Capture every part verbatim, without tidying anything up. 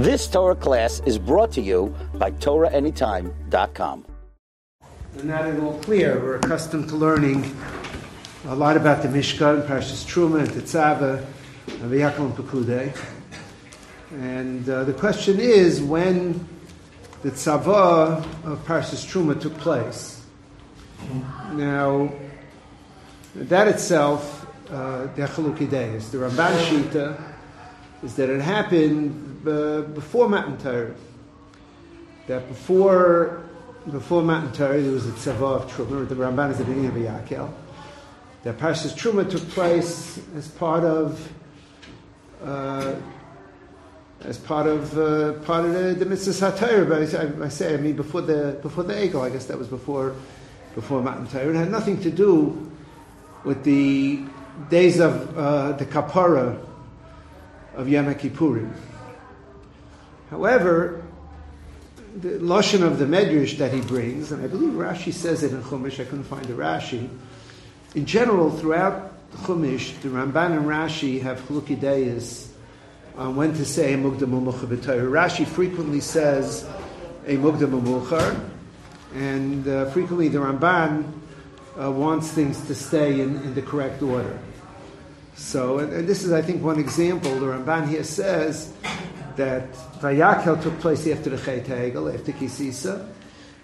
This Torah class is brought to you by Torah Anytime dot com. We're not at all clear. We're accustomed to learning a lot about the Mishkan, Parashas Terumah, and Tetzaveh, and Vayakhel and Pekudei. And uh, the question is when the Tzavah of Parashas Terumah took place. Now, that itself, the Chalukidei, is the Ramban Shita, is that it happened uh, before Matan Torah. That before before Matan Torah, there was a Tzavah of Terumah. The Ramban is the beginning of Vayakhel. That Parashas Terumah took place as part of uh, as part of uh, part of the, the mitzvahs haTorah. But I, I say, I mean before the before the Egel. I guess that was before before Matan Torah. It had nothing to do with the days of uh, the Kapara of Yom Kippurim. However, the lashon of the Medrash that he brings, and I believe Rashi says it in Chumash. I couldn't find a Rashi. In general, throughout the Chumash, the Ramban and Rashi have chalukidayis on when to say a mukdam u'muchar b'Torah. Rashi frequently says a mukdam u'muchar, and uh, frequently the Ramban uh, wants things to stay in, in the correct order. So, and, and this is, I think, one example. The Ramban here says that Vayakhel took place after the Chet Ha'egel, after Kisisa,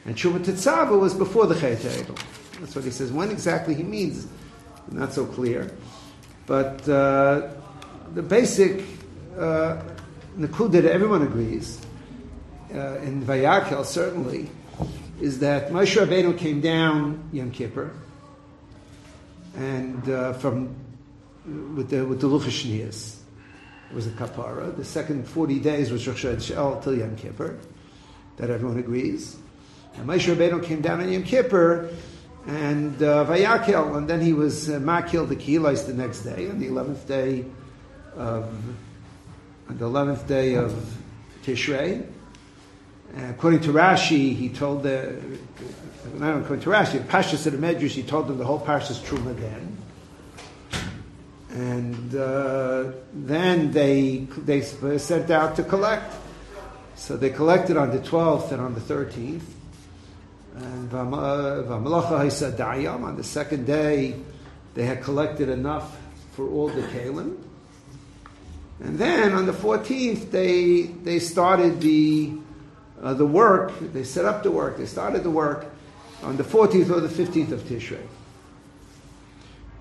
and Terumah Tetzaveh was before the Chet Ha'egel. That's what he says. When exactly he means, not so clear. But uh, the basic uh, nakuda that everyone agrees, uh, in Vayakhel certainly, is that Moshe Rabbeinu came down Yom Kippur, and uh, from with the with the Luchos Shniyos was a kapara. The second forty days was Rosh Chayi Dishnissan till Yom Kippur. That everyone agrees. And Moshe Rabbeinu came down on Yom Kippur. And uh, Vayakhel, and then he was uh, Makhil the Kehilais the next day, on the eleventh day of on the eleventh day of Tishrei. And according to Rashi, he told the not according to Rashi, Parshas of the Medrash, he told them the whole Parshas Terumah then. And uh, then they they sent out to collect. So they collected on the twelfth and on the thirteenth. And on the second day, they had collected enough for all the kalim. And then on the fourteenth, they they started the uh, the work. They set up the work. They started the work on the fourteenth or the fifteenth of Tishrei.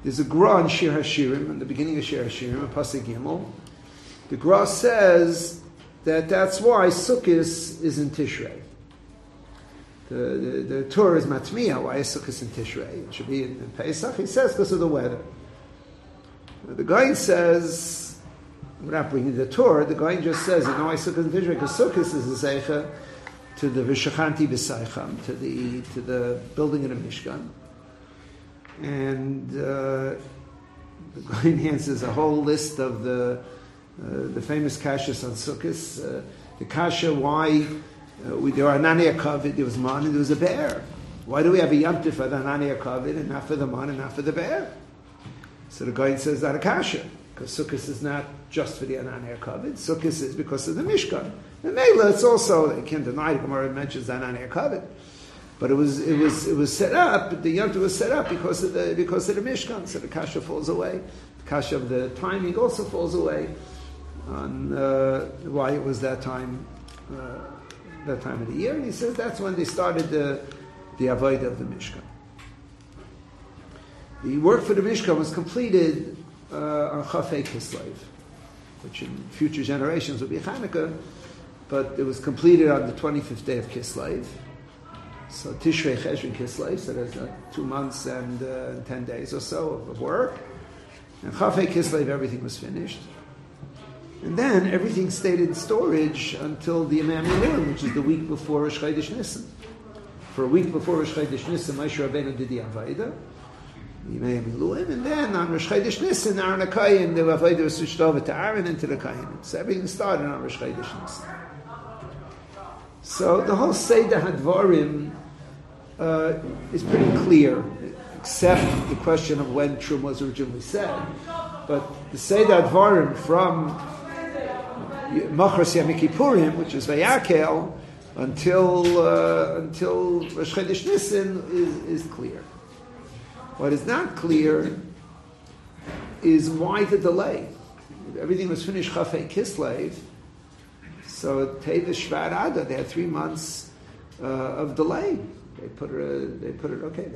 There's a Gra in Shir Hashirim, in the beginning of Shir Hashirim, in Pasuk Gimel. The Gra says that that's why Sukkos is in Tishrei. The, the, the Torah is matmiya. Why is Sukkos in Tishrei? It should be in, in Pesach. He says because of the weather. The Goyin says, we're not bringing the Torah. The Goyin just says, you know why Sukkos in Tishrei? Because Sukkos is a zeicha to the v'shachanti b'seicham, to the to the building of the Mishkan. And uh, the Goyin answers a whole list of the uh, the famous kashas on Sukkos. Uh, the kasha why. Uh, we, there were Ananir Kavid, there was man, and there was a bear. Why do we have a Yom Tov for the Ananir Kavid and not for the man and not for the bear? So the guide says that a kasha, because Sukkos is not just for the Ananir Kavid. Sukkos is because of the Mishkan. The Mela, it's also, I can't deny it, Gemara mentions the Ananir Kavid. But it was it was it was set up, the Yom Tov was set up because of the because of the Mishkan. So the kasha falls away. The kasha of the timing also falls away on uh, why it was that time. Uh, that time of the year, and he says that's when they started the the avodah of the Mishkan. The work for the Mishkan was completed uh, on Chafei Kislev, which in future generations would be Hanukkah, but it was completed on the twenty-fifth day of Kislev. So Tishrei Cheshvan Kislev, so that's uh, two months and uh, ten days or so of work. And Chafei Kislev, everything was finished. And then everything stayed in storage until the Imam, which is the week before Rosh Chayi Dishnissan. For a week before Rosh Chayi Dishnissan, Moshe Rabbeinu did the Avodah, the Imam, and then on Rosh Chayi Dishnissan, Aaron HaKohen, the Avodah was switched over to Aaron and to the Kohenim. So everything started on Rosh Chayi Dishnissan. So the whole Seda Hadvarim uh, is pretty clear, except the question of when Terumah was originally said. But the Seda Hadvarim from Machras Yom Kippurim, which is Vayakhel, until uh, until Rosh Chayi Dishnissan is, is clear. What is not clear is why the delay. Everything was finished Chafei Kislev, so Tei V'Shvat Ada, they had three months uh, of delay. They put it. They put it. Okay,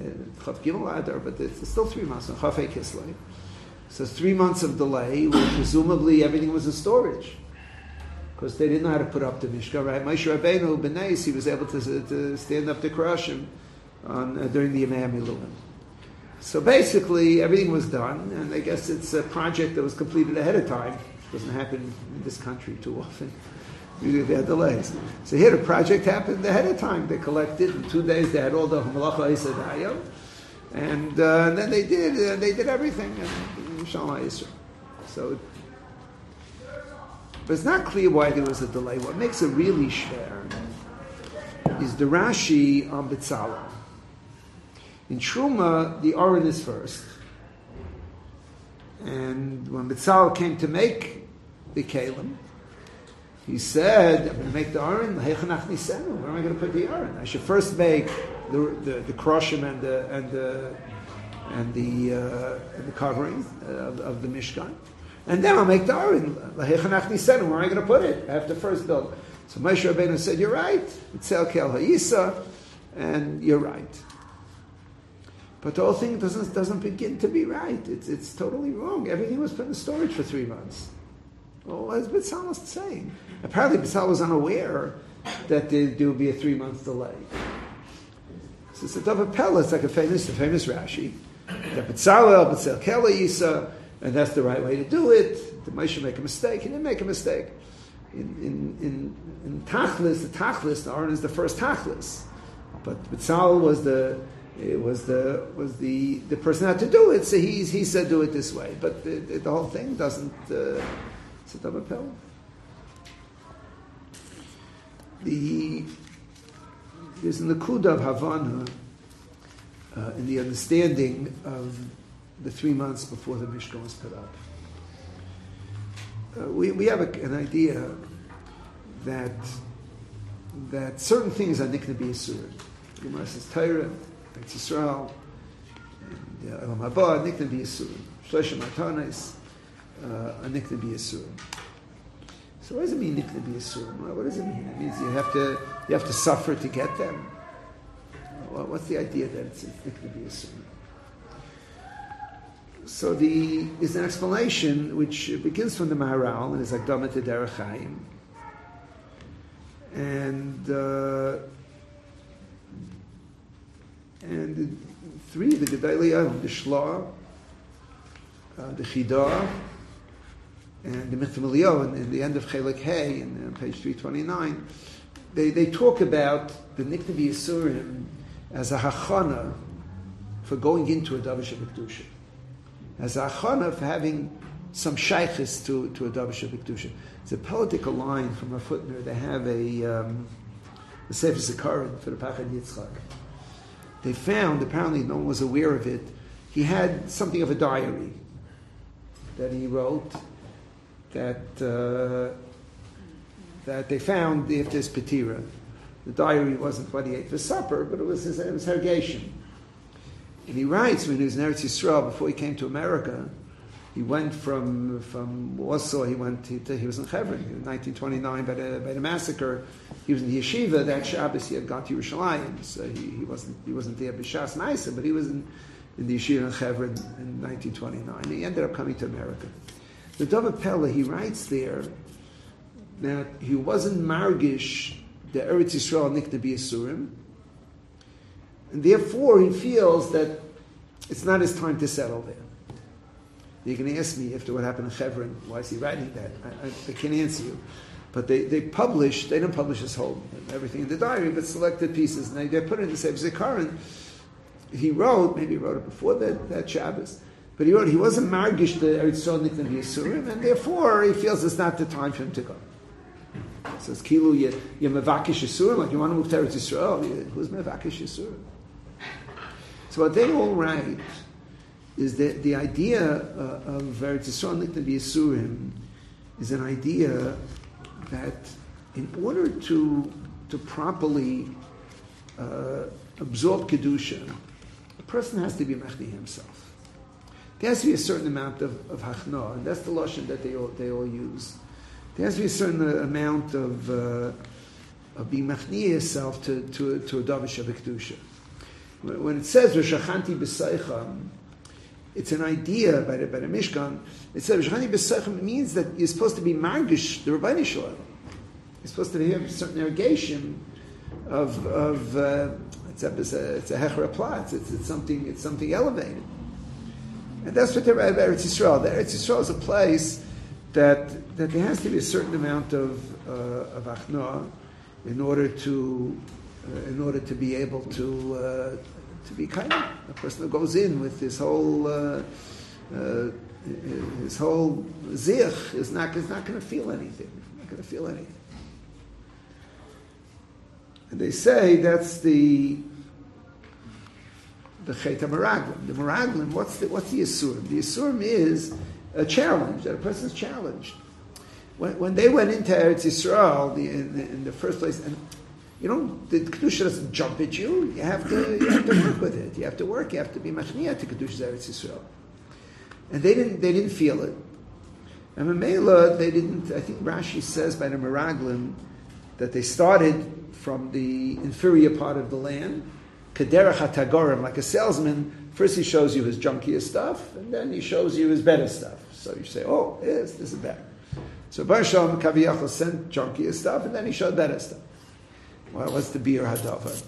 Chaf Gimel Adar, but it's still three months on Chafei Kislev. So three months of delay, where presumably everything was in storage, because they didn't know how to put up the Mishkan. Right, Moshe Rabbeinu Beneis, he was able to, to stand up to Krashim on uh, during the Yemei Miluim. So basically, everything was done, and I guess it's a project that was completed ahead of time. It doesn't happen in this country too often. Usually they had delays. So here the project happened ahead of time. They collected, in two days they had all the Hamalacha Isa Dayam, and, uh, and then they did, uh, they did everything, and Inshallah Yisra. So, it, but it's not clear why there was a delay. What makes it really shver is the Rashi on Betsal. In Terumah, the Aron is first. And when Betsal came to make the Kalim, he said, I'm going to make the Aron, where am I going to put the Aron? I should first make the the, the Kroshim and the and the and the, uh, and the covering of, of the Mishkan. And then I'll make the Aron, where am I going to put it? I have to first build it. So Moshe Rabbeinu said, you're right. Betsal Kel Ha'isa, and you're right. But the whole thing doesn't doesn't begin to be right. It's it's totally wrong. Everything was put in storage for three months. Well, as Betsal was saying, apparently Betsal was unaware that there, there would be a three month delay. So it's a double pella. It's like a famous the famous Rashi, that Betsal Betsal Kela Yisa, and that's the right way to do it. The Moshe make a mistake. He didn't make a mistake. In in in, in Tachlis, the Tachlis, the Aron is the first Tachlis, but Betsal was the It was the was the, the person had to do it, so he he said do it this way. But the, the, the whole thing doesn't. Uh, it's a double pill. The there's an akuda of Havana uh, in the understanding of the three months before the Mishkan was put up. Uh, we we have a, an idea that that certain things are Niknabi asur. Gemara says Torah. Eretz Yisrael, Elam Haba, Niknabi asur, Shlosh Matanis, Niknabi asur. So what does it mean, Niknabi asur? What does it mean? It means you have to you have to suffer to get them. Well, what's the idea that it's Niknabi asur? So the there's an explanation which begins from the Maharal and is like Dama to Derech Chaim, and. Uh, And three, the Gedalia, the Shla, uh, the Chidah, and the Mitzvah and in the end of Chelek Hay, on uh, page three twenty-nine, they, they talk about the Niknabi Asurim as a hachana for going into a Dabesh of Mekdushah, as a hachana for having some shaykhis to, to a Dabesh of Mekdushah. It's a political line from a footnote. They have a, um, a Sefer Zikaron for the Pachad Yitzchak. They found, apparently no one was aware of it, he had something of a diary that he wrote that uh, that they found after his Petira. The diary wasn't what he ate for supper, but it was his interrogation. And he writes, when he was in Eretz Yisrael, before he came to America, he went from from Warsaw, he went he, he was in Hebron in nineteen twenty-nine by the, by the massacre. He was in the yeshiva that Shabbos. He had gone to Yerushalayim, so he, he wasn't he wasn't there b'shas ma'isa, but he was in, in the yeshiva in Hebron in nineteen twenty-nine. He ended up coming to America. The Dov Pella, he writes there that he wasn't margish the Eretz Yisrael Niknabi Asurim, and therefore he feels that it's not his time to settle there. You're going to ask me after what happened in Hebron, why is he writing that? I, I, I can't answer you. But they, they published, they didn't publish this whole, everything in the diary, but selected pieces. And they, they put it in the same Zikaron. He wrote, maybe he wrote it before that, that Shabbos, but he wrote, he wasn't margish the Eretz Yisrael Niknabi Asurim, and therefore he feels it's not the time for him to go. So it's Kilu, you're Mevakish Yisurim, like you want to move to Eretz Yisrael, who's Mevakish Yisurim? So what they all write is that the idea uh, of Eretz Yisrael Niknabi Asurim is an idea that in order to to properly uh, absorb Kedusha, a person has to be Mechdi himself. There has to be a certain amount of, of Hachna, and that's the Lashon that they all, they all use. There has to be a certain amount of, uh, of being Mechdi yourself to, to, to a Dabesh of Kedusha. When it says, V'shachanti b'seicha, it's an idea by the, by the Mishkan. It says, V'shachanti b'seicha means that you're supposed to be Margish, the Rabbeinu Shalom. You're supposed to have a certain irrigation of, of uh, it's a hechra plot, it's, it's something it's something elevated. And that's what they're about Eretz Yisrael. The Eretz Yisrael is a place that that there has to be a certain amount of uh, of achnoa in order to uh, in order to be able to uh, to be kind of a person who goes in with his whole uh, uh, his whole zich is not is not going to feel anything. Not going to feel anything. And they say that's the the Chet Ha'egel. The Meraglim, what's the what's the asur? The asur is a challenge, that a person's challenged. When when they went into Eretz Yisrael the, in, the, in the first place, and you know, the Kedusha doesn't jump at you. You have to you have to work with it. You have to work. You have to be machniyah to Kedusha's Eretz Yisrael. And they didn't they didn't feel it. And Mamela, they didn't. I think Rashi says by the Meraglim that they started from the inferior part of the land, kederach hatagorim, like a salesman. First he shows you his junkier stuff, and then he shows you his better stuff. So you say, oh, yes, this is better. So Baruch Kaviyachol sent junkier stuff, and then he showed better stuff. Well, what's the biur hadavar?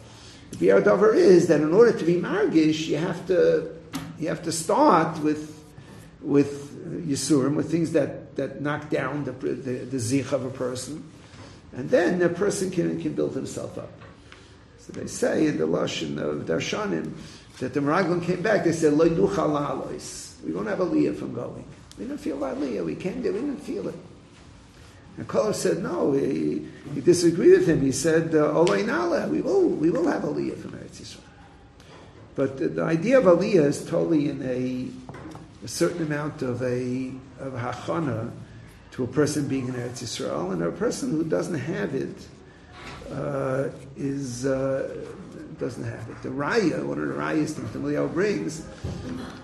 The biur hadavar is that in order to be margish, you have to you have to start with with yisurim, with things that, that knock down the the, the zich of a person. And then the person can can build himself up. So they say in the Lashon of Darshanim that the Meraglim came back. They said, "Lo nuchal la'alois. We won't have aliyah from going. We didn't feel aliyah. We came there. We didn't feel it." And Kolev said, "No." He, he disagreed with him. He said, "Olay nala. We will. We will have aliyah from Eretz Yisrael." But the, the idea of aliyah is totally in a, a certain amount of a of hachana to a person being in Eretz Yisrael, and a person who doesn't have it uh, is uh, doesn't have it. The raya, one of the rayas that Gamaliel brings,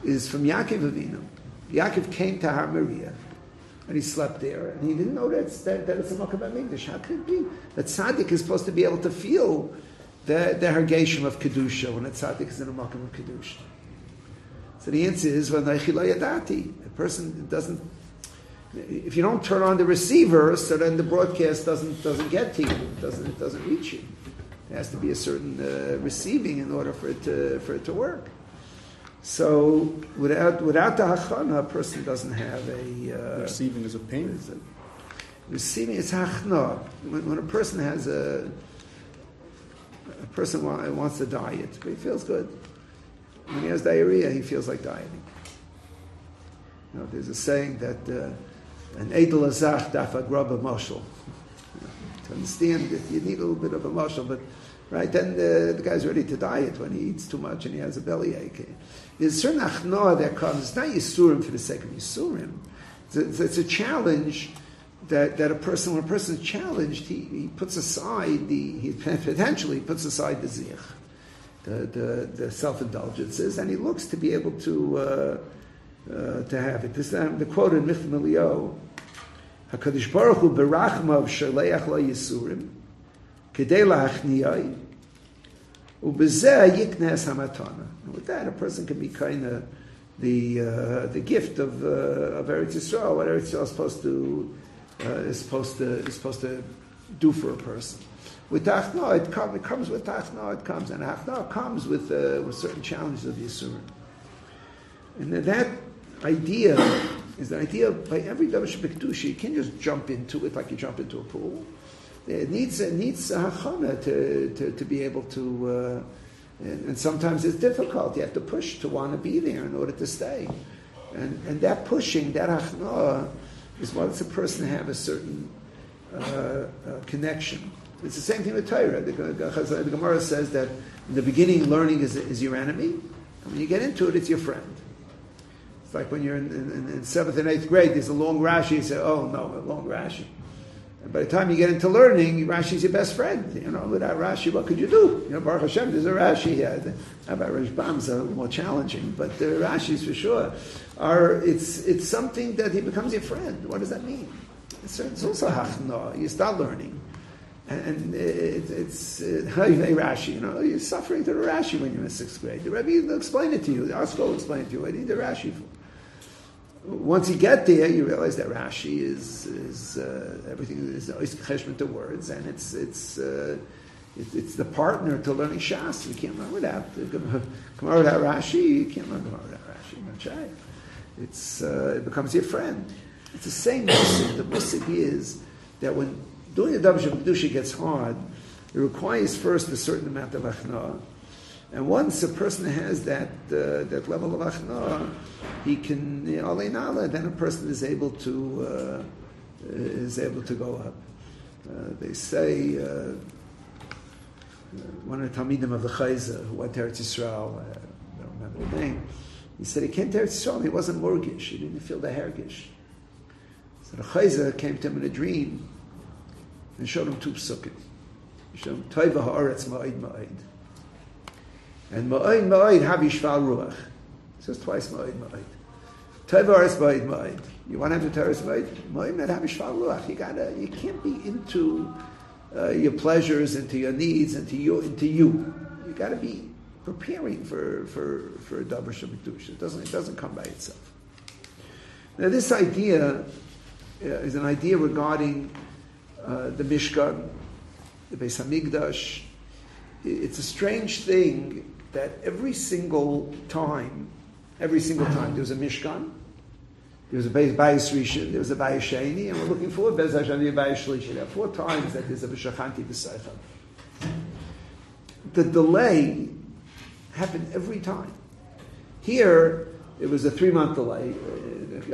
is from Yaakov Avinu. Yaakov came to Har Moriah, and he slept there, and he didn't know that's, that that it's a Mekdushah by Mekdush. How could it be that tzaddik is supposed to be able to feel the the hergeshim of kedusha when a tzaddik is in a Mekdushah of kedusha? So the answer is when the person doesn't. If you don't turn on the receiver, so then the broadcast doesn't doesn't get to you, it doesn't it doesn't reach you. There has to be a certain uh, receiving in order for it to for it to work. So without without the hachana, a person doesn't have a uh, receiving is a pain. Is a, receiving is hachana. When, when a person has a a person wants to diet, but he feels good. When he has diarrhea, he feels like dieting. You know, there's a saying that. Uh, An edel azach daf agrab a marshal. To understand that you need a little bit of a marshal, but right then the, the guy's ready to diet when he eats too much and he has a bellyache. There's a certain achnoa that comes. It's not yisurim for the sake of yisurim. It's a, it's a challenge that, that a person, when a person's challenged, he, he puts aside the he potentially puts aside the zich, the the, the self indulgences, and he looks to be able to. Uh, Uh, to have it. This um, the quote in Michtam Eliyahu, Hakadosh Baruch Hu berachmav shaleach lo yisurim kedei la'achniyai ubezeh yiknes hamatana. With that, a person can be kind of the uh, the gift of uh, of Eretz Yisrael. What Eretz Yisrael is supposed to uh, is supposed to is supposed to do for a person. With hachna, it comes. It comes with hachna. It comes, and hachna comes with uh, with certain challenges of yisurim, and that. that idea is the idea by every Dabesh Mekdushah, you can't just jump into it like you jump into a pool. It needs it needs a hachana to, to, to be able to, uh, and, and sometimes it's difficult. You have to push to want to be there in order to stay. And and that pushing, that hachana, is what it's a person to have a certain uh, uh, connection. It's the same thing with Torah. The, the Gemara says that in the beginning, learning is, is your enemy. And when you get into it, it's your friend. It's like when you're in, in, in seventh and eighth grade, there's a long Rashi, you say, oh no, a long Rashi. And by the time you get into learning, Rashi's your best friend. You know, without Rashi, what could you do? You know, Baruch Hashem, there's a Rashi here. How about Rashbam's a little more challenging, but the Rashis for sure are. It's it's something that he becomes your friend. What does that mean? It's, it's also hachna. You start learning, and it, it's how you say Rashi. You know, you're suffering through the Rashi when you're in sixth grade. The Rebbe will explain it to you. The Asko will explain it to you. I need the Rashi for. Once you get there, you realize that Rashi is, is uh, everything is always cheshbon to words, and it's it's uh, it, it's the partner to learning Shas. You can't learn without Gemara without Rashi. You can't learn Gemara without Rashi. Not shy. It's uh, it becomes your friend. It's the same musik. The musik is that when doing the Dabesh of Kedusha gets hard, it requires first a certain amount of achnah. And once a person has that uh, that level of achnah, he can alei nala. Then a person is able to uh, is able to go up. Uh, they say uh, one of the talmidim of the Chayza who went to Eretz Yisrael, I don't remember the name. He said he came to Eretz Yisrael and he wasn't morgish. He didn't feel the hergish. So the Chayza came to him in a dream and showed him two psukim. He showed him toiva haaretz ma'id ma'id. And ma'id ma'id havi shval ruach. It says twice ma'id ma'id. Toivaris ma'id ma'id. You want to have the toivaris ma'id? Ma'id ma'id havi shval ruach. You gotta. You can't be into uh, your pleasures, into your needs, into you, into you. You gotta be preparing for for for a dabesh of mekdushah. It doesn't it doesn't come by itself. Now this idea uh, is an idea regarding uh, the Mishkan, the Beis Hamikdash. It's a strange thing that every single time, every single time there was a Mishkan, there was a Beis Rishon, there was a Beis Sheni, and we're looking for a Beis Sheni, a Beis Shlishi. There are four times that there's a B'shachanti B'seichel. The delay happened every time. Here, it was a three-month delay.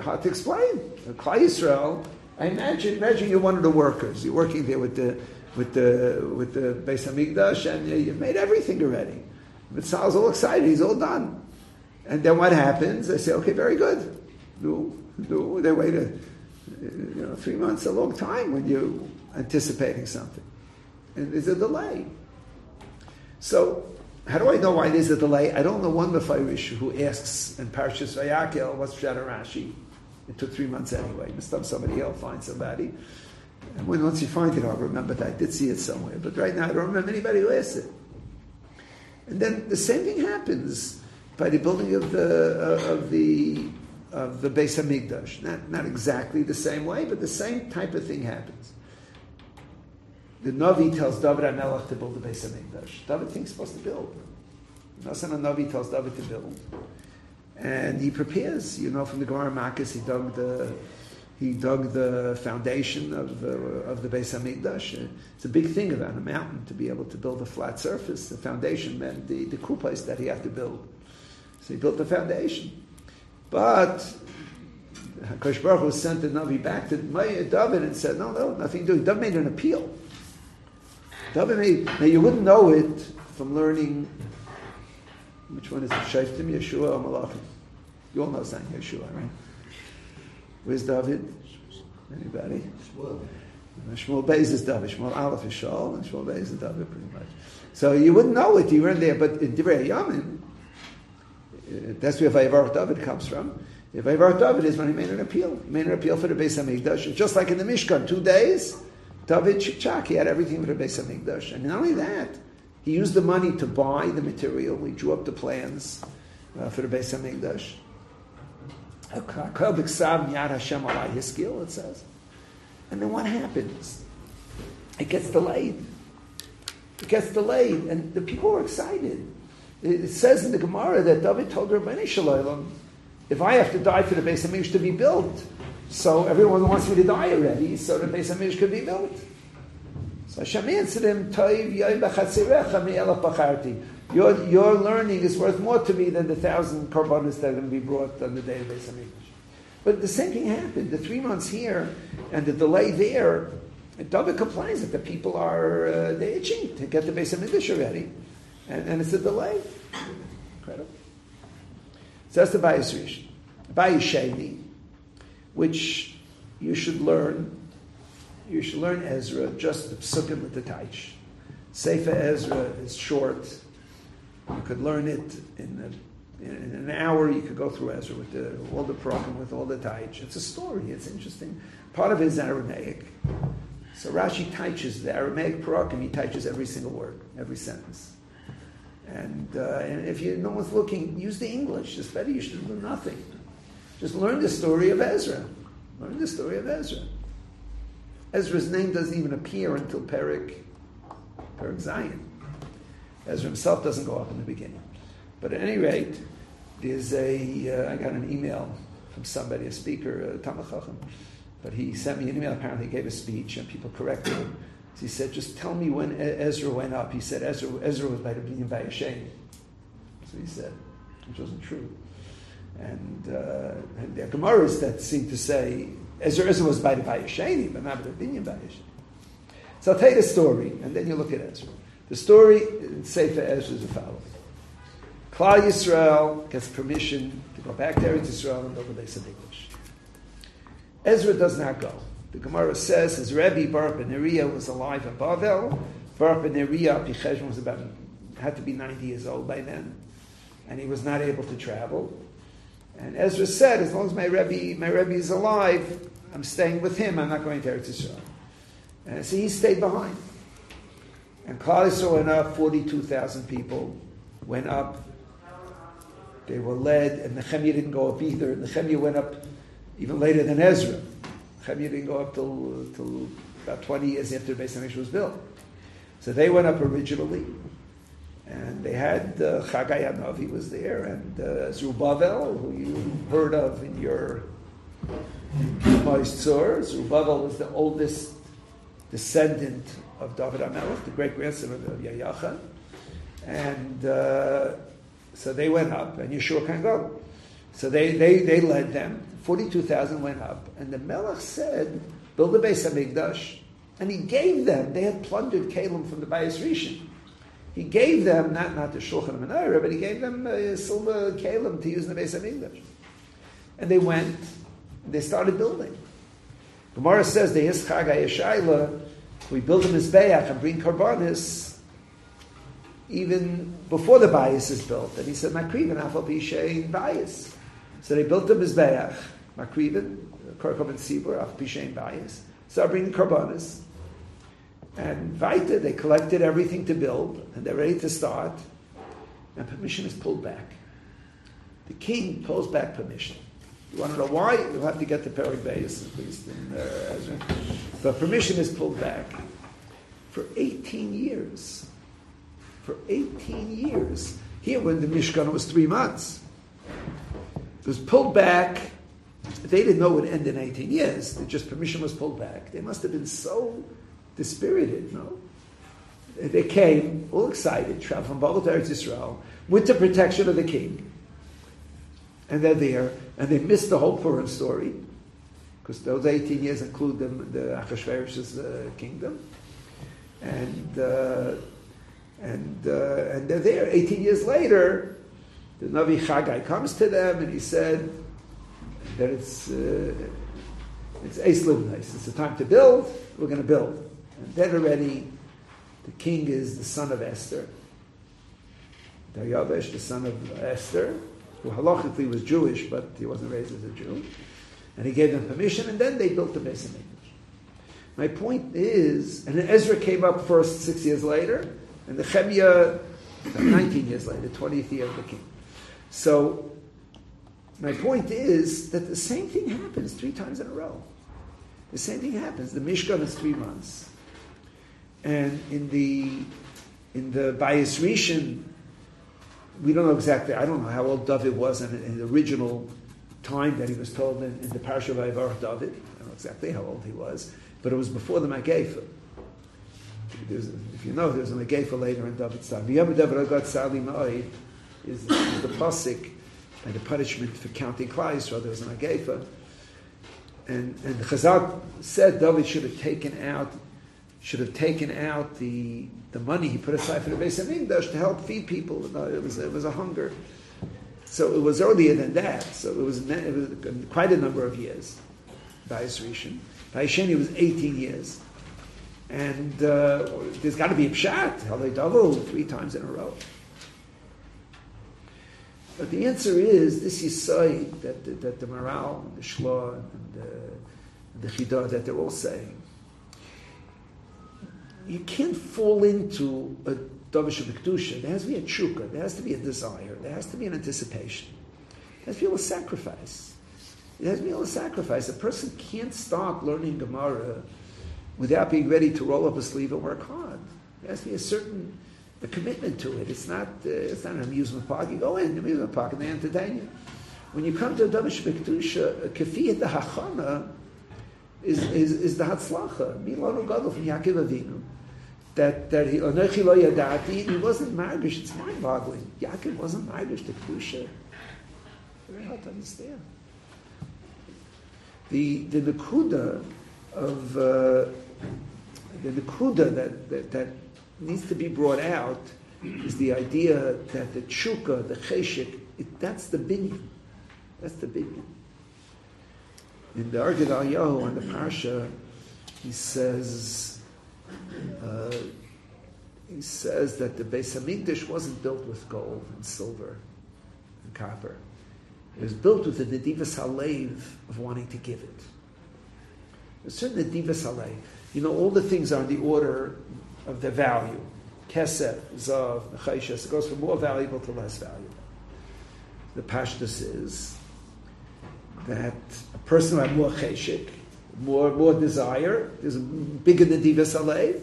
Hard to explain. Klal Yisrael, I imagine, imagine you're one of the workers. You're working there with the... with the with the Beis Hamikdash, and you've made everything already. Betsal's all excited; he's all done. And then what happens? They say, "Okay, very good. Do do." They wait a, you know, three months—a long time when you're anticipating something, and there's a delay. So, how do I know why there's a delay? I don't know one Mefarish who asks in Parashas Vayakhel, "What's Pshat Rashi?" It took three months anyway. Somebody else finds somebody. And when, once you find it, I'll remember that. I did see it somewhere. But right now, I don't remember anybody who asked it. And then the same thing happens by the building of the uh, of the of the Beis Hamikdash. Not, not exactly the same way, but the same type of thing happens. The Navi tells David HaMelech to build the Beis Hamikdash. David thinks he's supposed to build. Nasan HaNavi tells David to build. And he prepares. You know, from the Gemara Makkas, he dug the... He dug the foundation of the, of the Beis Hamikdash. It's a big thing about a mountain to be able to build a flat surface. The foundation meant the, the kupas that he had to build. So he built the foundation. But Hakadosh Baruch Hu sent the Navi back to David and said, no, no, nothing to do. David made an appeal. David made, now you wouldn't know it from learning, which one is it? Shoftim, Yeshua, or Malachim? You all know Saint Yeshua, right? Where's David? Anybody? Shmuel. Shmuel Beis is David. Shmuel Aleph is Shaul, and Shmuel Beis is David, pretty much. So you wouldn't know it. You weren't there. But in Divrei Yamin, that's where Vayivarach David comes from. Vayivarach David is when he made an appeal. He made an appeal for the Beis Hamikdash. Just like in the Mishkan, two days, David Shikchak, he had everything for the Beis Hamikdash. And not only that, he used the money to buy the material. He drew up the plans uh, for the Beis Hamikdash. His skill, it says. And then what happens? It gets delayed. It gets delayed, and the people were excited. It says in the Gemara that David told Rabbeinu Shalom, if I have to die for the Beis Hamikdash to be built, so everyone wants me to die already, so the Beis Hamikdash could be built. So Hashem answered him, Your, your learning is worth more to me than the thousand korbanos that are going to be brought on the day of Beis Hamikdash. But the same thing happened. The three months here and the delay there, David complains that the people are uh, they're itching to get the Beis Hamikdash already. And, and it's a delay. Incredible. So that's the Bayis Rishon. Bayis Sheni, which you should learn. you should learn Ezra, just the Psukim with the Taish. Sefer Ezra is short. You could learn it in, a, in an hour. You could go through Ezra with the, all the Prokim, with all the Taish. It's a story. It's interesting. Part of it is Aramaic. So Rashi teaches the Aramaic Prokim. He teaches every single word, every sentence. And, uh, and if you, no one's looking, use the English. It's better. You should do nothing. Just learn the story of Ezra. Learn the story of Ezra. Ezra's name doesn't even appear until Perik, Perik Zion. Ezra himself doesn't go up in the beginning. But at any rate, there's a, uh, I got an email from somebody, a speaker, uh, Tamil Chacham, but he sent me an email, apparently he gave a speech, and people corrected him. So he said, just tell me when Ezra went up. He said, Ezra, Ezra was made a binyan by Hashem. So he said, which wasn't true. And, uh, and there are Gemaras that seem to say, Ezra, Ezra was by the Vayasheni, but not by the Binyan Vayasheni. So I'll tell you the story, and then you look at Ezra. The story in Sefer Ezra is the following. Klal Yisrael gets permission to go back to Eretz Yisrael and over the Beis Hamikdash. Ezra does not go. The Gemara says his Rebbe, Baruch ben Neriah, was alive in Bavel. Baruch ben Neriah, Picheshvan, was about, had to be ninety years old by then, and he was not able to travel. And Ezra said, as long as my Rebbe, my Rebbe is alive, I'm staying with him, I'm not going to Eretz Yisrael. And so he stayed behind. And Klal Yisrael went up, forty-two thousand people went up. They were led, and Nehemiah didn't go up either. Nehemiah went up even later than Ezra. Nehemiah didn't go up till, till about twenty years after the Beis Hamikdash was built. So they went up originally. And they had uh, Chagai Hanavi was there, and uh, Zerubbabel, who you heard of in your Moistur. Zerubbabel was the oldest descendant of David HaMelech, the great grandson of Yayachan. And uh, so they went up, and Yeshua can go. So they, they, they led them. forty-two thousand went up, and the Melech said, build the Beis HaMikdash. And he gave them, they had plundered Kalem from the Bayis Rishon. He gave them, not, not the Shulchan Menorah, but he gave them a silver Kalem to use in the Beis Hamikdash. And they went, and they started building. Gemara says, the Hischagai Yeshayla, we build him as Bayach and bring Karbanis, even before the Bayis is built. And he said, Makriven, Afal Pishein Bayis. So they built him as Bayach, Makriven, Korkob and Sibur, Afal Pishein Bayis. So I bring the Karbanis. And Vaita, they collected everything to build, and they're ready to start. And permission is pulled back. The king pulls back permission. You want to know why? You'll have to get to Perek Beis, at least in uh, Ezra. But permission is pulled back. For eighteen years. For eighteen years. Here, when the Mishkan was three months. It was pulled back. They didn't know it would end in eighteen years. It just permission was pulled back. They must have been so dispirited, no? They came, all excited, traveled from Babel to Eretz Yisrael, with the protection of the king. And they're there, and they missed the whole Purim story, because those eighteen years include the, the Achashverosh's uh, kingdom. And uh, and uh, and they're there. eighteen years later, the Navi Chagai comes to them, and he said that it's uh, it's Eis Livnais. It's the time to build. We're going to build. And then already, the king is the son of Esther. Daryavesh, the son of Esther, who halachically was Jewish, but he wasn't raised as a Jew. And he gave them permission, and then they built the Beis Hamikdash. My point is, and Ezra came up first six years later, and the Nehemiah nineteen years later, the twentieth year of the king. So, my point is that the same thing happens three times in a row. The same thing happens. The Mishkan is three months. And in the in the Bayis Rishon, we don't know exactly, I don't know how old David was in, in the original time that he was told in, in the Parashah of Vayivarech David. I don't know exactly how old he was, but it was before the Mageifa. If you know, there's a Mageifa later in David's time. V'yom David Agad Sali Ma'od is the pasuk and the punishment for counting Klal Yisrael. There was a Mageifa. And, and Chazal said David should have taken out, should have taken out the the money he put aside for the Beis Hamikdash to help feed people. No, it was it was a hunger, so it was earlier than that. So it was, it was quite a number of years, Bayis Rishon. By Hashem, he was eighteen years. And uh, there's got to be a pshat, halei davel, three times in a row. But the answer is, this Yisai that, that, that the Maral, and the Shla, and the, the Chidah, that they're all saying, you can't fall into a Dabesh of Mekdushah. There has to be a tshuka. There has to be a desire. There has to be an anticipation. There has to be a sacrifice. There has to be a sacrifice. A person can't start learning Gemara without being ready to roll up a sleeve and work hard. There has to be a certain a commitment to it. It's not, uh, it's not an amusement park. You go in the amusement park and they entertain you. When you come to a Dabesh Mekdushah, kefiyat the hachana is is the hatzlacha. Milanu gadol from Yaakov Avinu. That that he anochi lo yadati, he wasn't margish. It's mind-boggling. Yaakov wasn't margish to Kedusha. Very hard to understand. The the nekuda of uh, the nekuda that, that that needs to be brought out is the idea that the tshuka, the cheshik, it, that's the binyan. That's the binyan. In the Argad Al-Yahu on the Parsha, he says. Uh, he says that the Beis Hamikdash wasn't built with gold and silver and copper. It was built with the nedivas halev of wanting to give it. A certain nedivas halev. You know, all the things are in the order of their value. Kesef, zav, nechayshas. It goes from more valuable to less valuable. The pashtus is that a person who had more cheshik, More, more desire. There's bigger than the divas alev.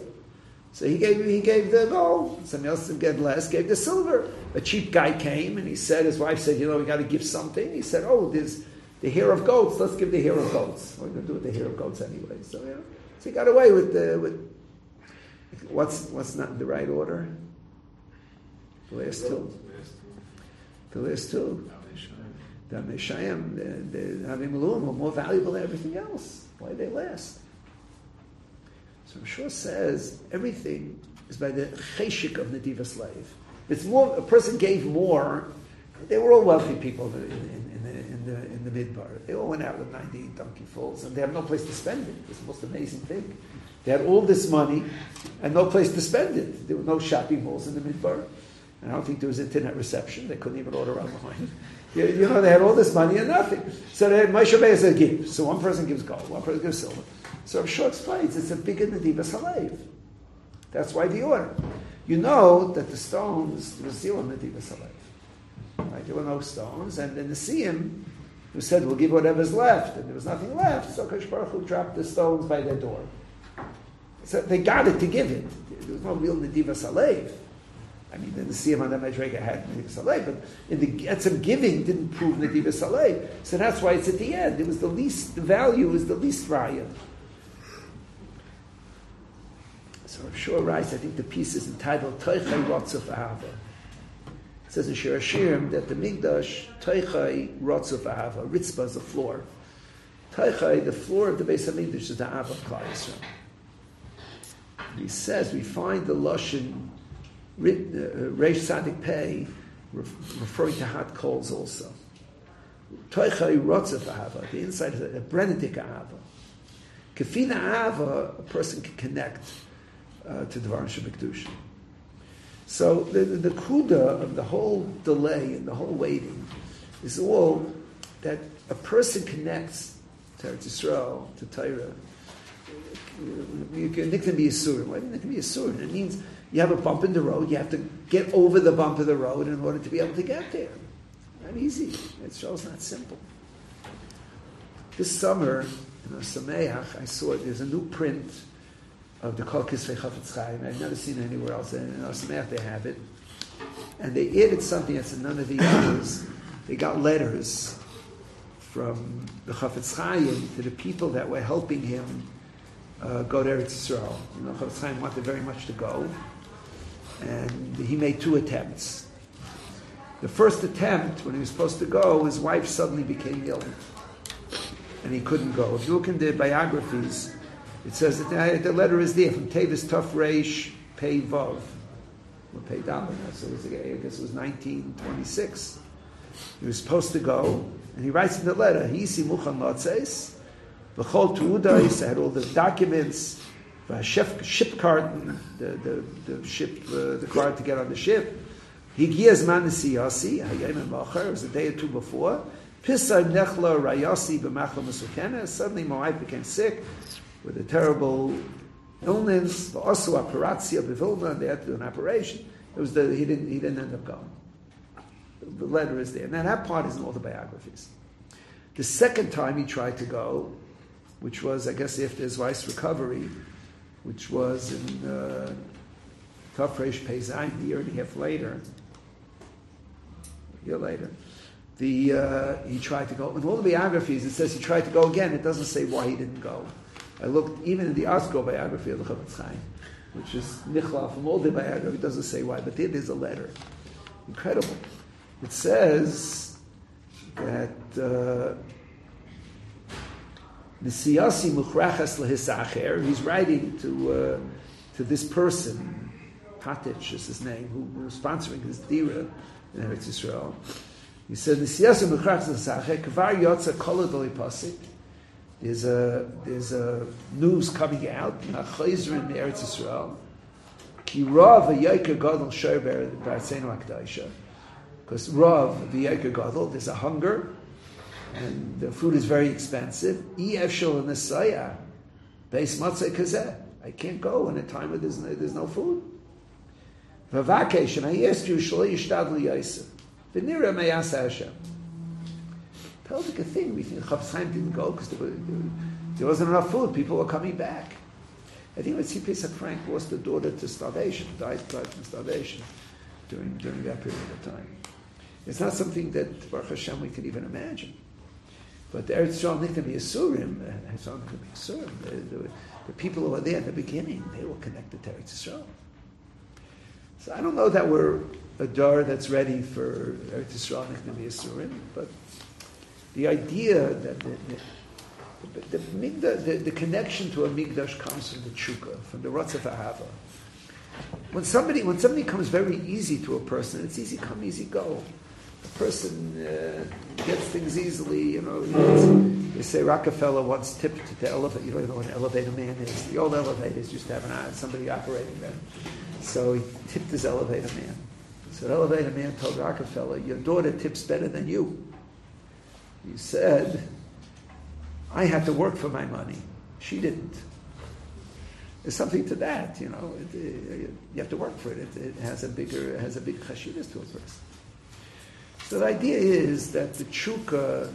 So he gave, he gave the gold. Somebody else gave less, gave the silver. A cheap guy came and he said, his wife said, you know, we got to give something. He said, oh, there's the hair of goats. Let's give the hair of goats. We're going to do it with the hair of goats anyway. So yeah, so he got away with the, with what's what's not in the right order. The last two. The last two. The Meshayim, the Havimulum, are more valuable than everything else. Why they last? So Rishon says everything is by the cheshik of Nediva slave. It's more. A person gave more. They were all wealthy people in, in, in, the, in the in the midbar. They all went out with ninety donkeyfuls, and they have no place to spend it. It's the most amazing thing. They had all this money and no place to spend it. There were no shopping malls in the midbar, and I don't think there was internet reception. They couldn't even order online. You, you know, they had all this money and nothing. So they, Moshe Rabbeinu said, give. So one person gives gold, one person gives silver. So I'm sure it explains, it's a bigger nedivas halev. That's why the order. You know that the stones, there was zero nedivas halev. Right? There were no stones. And then the Nesiim, who said, we'll give whatever's left. And there was nothing left. So Hakadosh Baruch Hu dropped the stones by their door. So they got it to give it. There was no real nedivas halev. I mean, the Nesiim on the Medrash had Nedivas Halev, but in the Etzem giving didn't prove Nedivas Halev. So that's why it's at the end. It was the least, the value was the least raya. So I'm sure writes, I think the piece is entitled Toichai Rotzuf Ahava. It says in Shir Hashirim that the Mikdash, Toichai Rotzuf Ahava, Ritzpah is the floor. Toichai, the floor of the Beis HaMikdash, is the Ahava Klal. He says, we find the Lashon Reish Sadik Pei referring to hot coals also. Toichai Rotzef Ahava, the inside is a Brenetik Ahava. Kefina Ahava, a person can connect uh, to Dvar Shemekdusha. So the, the, the kuda of the whole delay and the whole waiting is all that a person connects to Eretz Yisrael, to Torah. Niknabi asur. Why Niknabi asur? It means you have a bump in the road. You have to get over the bump of the road in order to be able to get there. Not easy. It shows not simple. This summer, in Sameach, I saw there's a new print of the Kol Kislev Chafetz Chaim. I've never seen it anywhere else. And in Sameach they have it, and they added something that's in none of the others. They got letters from the Chafetz Chaim to the people that were helping him uh, go to Eretz Yisrael. You know, Chafetz Chaim wanted very much to go. And he made two attempts. The first attempt, when he was supposed to go, his wife suddenly became ill, and he couldn't go. If you look in the biographies, it says that the letter is there from Tevis Tuf Reish Pei Vav, or Pei Dalet. So it was, I guess it was nineteen twenty-six. He was supposed to go, and he writes in the letter, Hisi Muchan Lotzeis, The Chol Teruda had all the documents, the ship, ship cart, the, the, the ship, uh, the cart to get on the ship. Higias manisiyasi, hayayim ma'achar, it was a day or two before. Pisa nechla rayasi b'machla masukena, suddenly my wife became sick with a terrible illness. The osu operatzia b'vilna, they had to do an operation. It was the, he didn't, he didn't end up going. The letter is there. Now that part is in all the biographies. The second time he tried to go, which was, I guess, after his wife's recovery, which was in uh, Tav Reish Peizayin, a year and a half later, a year later, the, uh, he tried to go. In all the biographies, it says he tried to go again. It doesn't say why he didn't go. I looked, even in the Oscar biography of the Chavetz Chaim, which is Nichla from all the biography, it doesn't say why, but there, there's a letter. Incredible. It says that uh, he's writing to uh, to this person, Patich is his name, who was sponsoring his dira in Eretz Yisrael. He said, There's a there's a news coming out in Eretz Yisrael. Because Rav, the Yaakov Avinu, there's a hunger, and the food is very expensive. I can't go in a time where there's no, there's no food. Vavakesh, and I asked you, Shalei Yishtadli Yosef, V'nira Me'asa Hashem. Pelvic a thing, we think Chavetz Chaim didn't go because there, there wasn't enough food. People were coming back. I think when C. Pesach Frank lost a daughter to starvation, died, died from starvation during during that period of time. It's not something that, Baruch Hashem, we could even imagine. But the Eretz Yisrael Niknabi asur, the people who were there at the beginning, they were connected to Eretz Yisrael. So I don't know that we're a dar that's ready for Eretz Yisrael Niknabi asur, but the idea that the the, the, the the connection to a Mekdushah comes from the tshuka, from the Ratz of Ahava. When somebody when something comes very easy to a person, it's easy come, easy go. The person uh, gets things easily, you know. They say Rockefeller once tipped the elevator. You don't know what an elevator man is. The old elevators used to have an, somebody operating them. So he tipped his elevator man. So the elevator man told Rockefeller, your daughter tips better than you. He said, I had to work for my money. She didn't. There's something to that, you know. It, it, you have to work for it. It, it has a bigger, it has a big chashivas to a person. So the idea is that the tshuka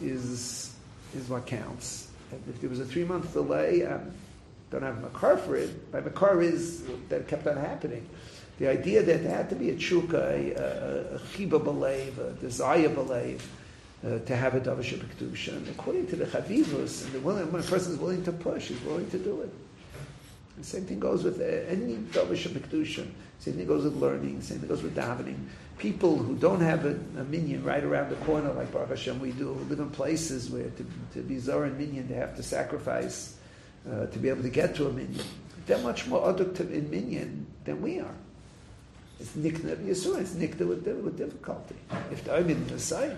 is is what counts. And if there was a three month delay, I don't have a makar for it. My makar is that it kept on happening. The idea that there had to be a tshuka, a, a chiba b'leiv, a desire b'leiv, uh, to have a davesh of Kedusha. And according to the chavivus, and the willing, when a person is willing to push, he's willing to do it. The same thing goes with any Dabesh of Mekdushah. Same thing goes with learning. Same thing goes with davening. People who don't have a, a minion right around the corner, like Baruch Hashem we do, who live in places where to, to be Zohar and minion, they have to sacrifice uh, to be able to get to a minion. They're much more addictive in minion than we are. It's Niknabi asur. It's Nikna with, with difficulty. If the Omen is Messiah,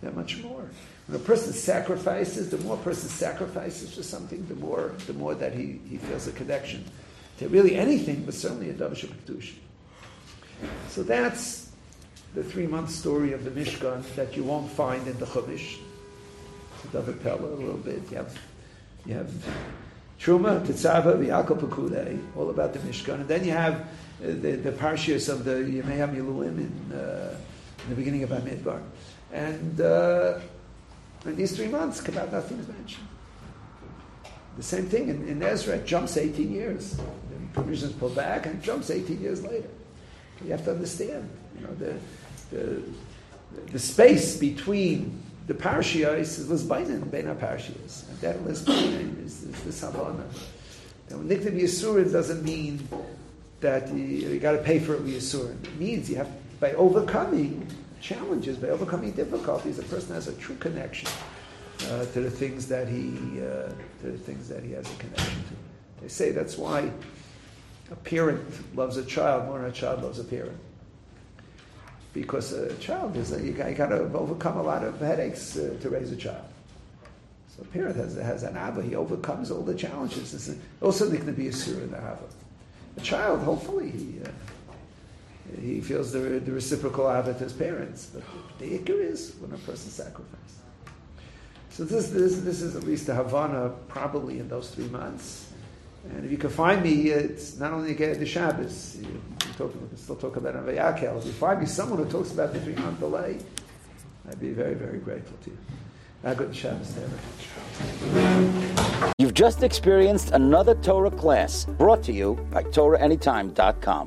they're much more. When a person sacrifices, the more a person sacrifices for something, the more the more that he, he feels a connection to really anything, but certainly a Dabesh of Mekdushah. So that's the three-month story of the Mishkan that you won't find in the Chumash. It's a Davatella a little bit. You have, you have Truma, Tetzava, Yaakov Pekudei, all about the Mishkan. And then you have the, the Parshas of the Yemei HaMiluim in, uh, in the beginning of Bamidbar. And... Uh, In these three months, about nothing is mentioned. The same thing in, in Ezra, it jumps eighteen years. The provisions pull back and it jumps eighteen years later. You have to understand, you know, the the, the space between the parashiyos is lisbainen bein parashiyos, and that lisbainen is, is the sabana. Now, niknav yisurin doesn't mean that you, you got to pay for it with yisurin. It means you have by overcoming challenges, by overcoming difficulties, a person has a true connection uh, to the things that he uh, to the things that he has a connection to. They say that's why a parent loves a child more than a child loves a parent, because a child is a, you got to overcome a lot of headaches uh, to raise a child. So a parent has, has an Abba, he overcomes all the challenges. This is also Niknabi asur in the Abba. A child, hopefully, he uh, he feels the, the reciprocal Abba to his parents. But the ikar is when a person sacrifices. So this, this this is at least the Havana, probably in those three months. And if you can find me, it's not only the Shabbos. You can, talk, you can still talk about it on Vayakhel. If you find me someone who talks about the three-month delay, I'd be very, very grateful to you. Now, good Shabbos to everyone. You've just experienced another Torah class brought to you by Torah Anytime dot com.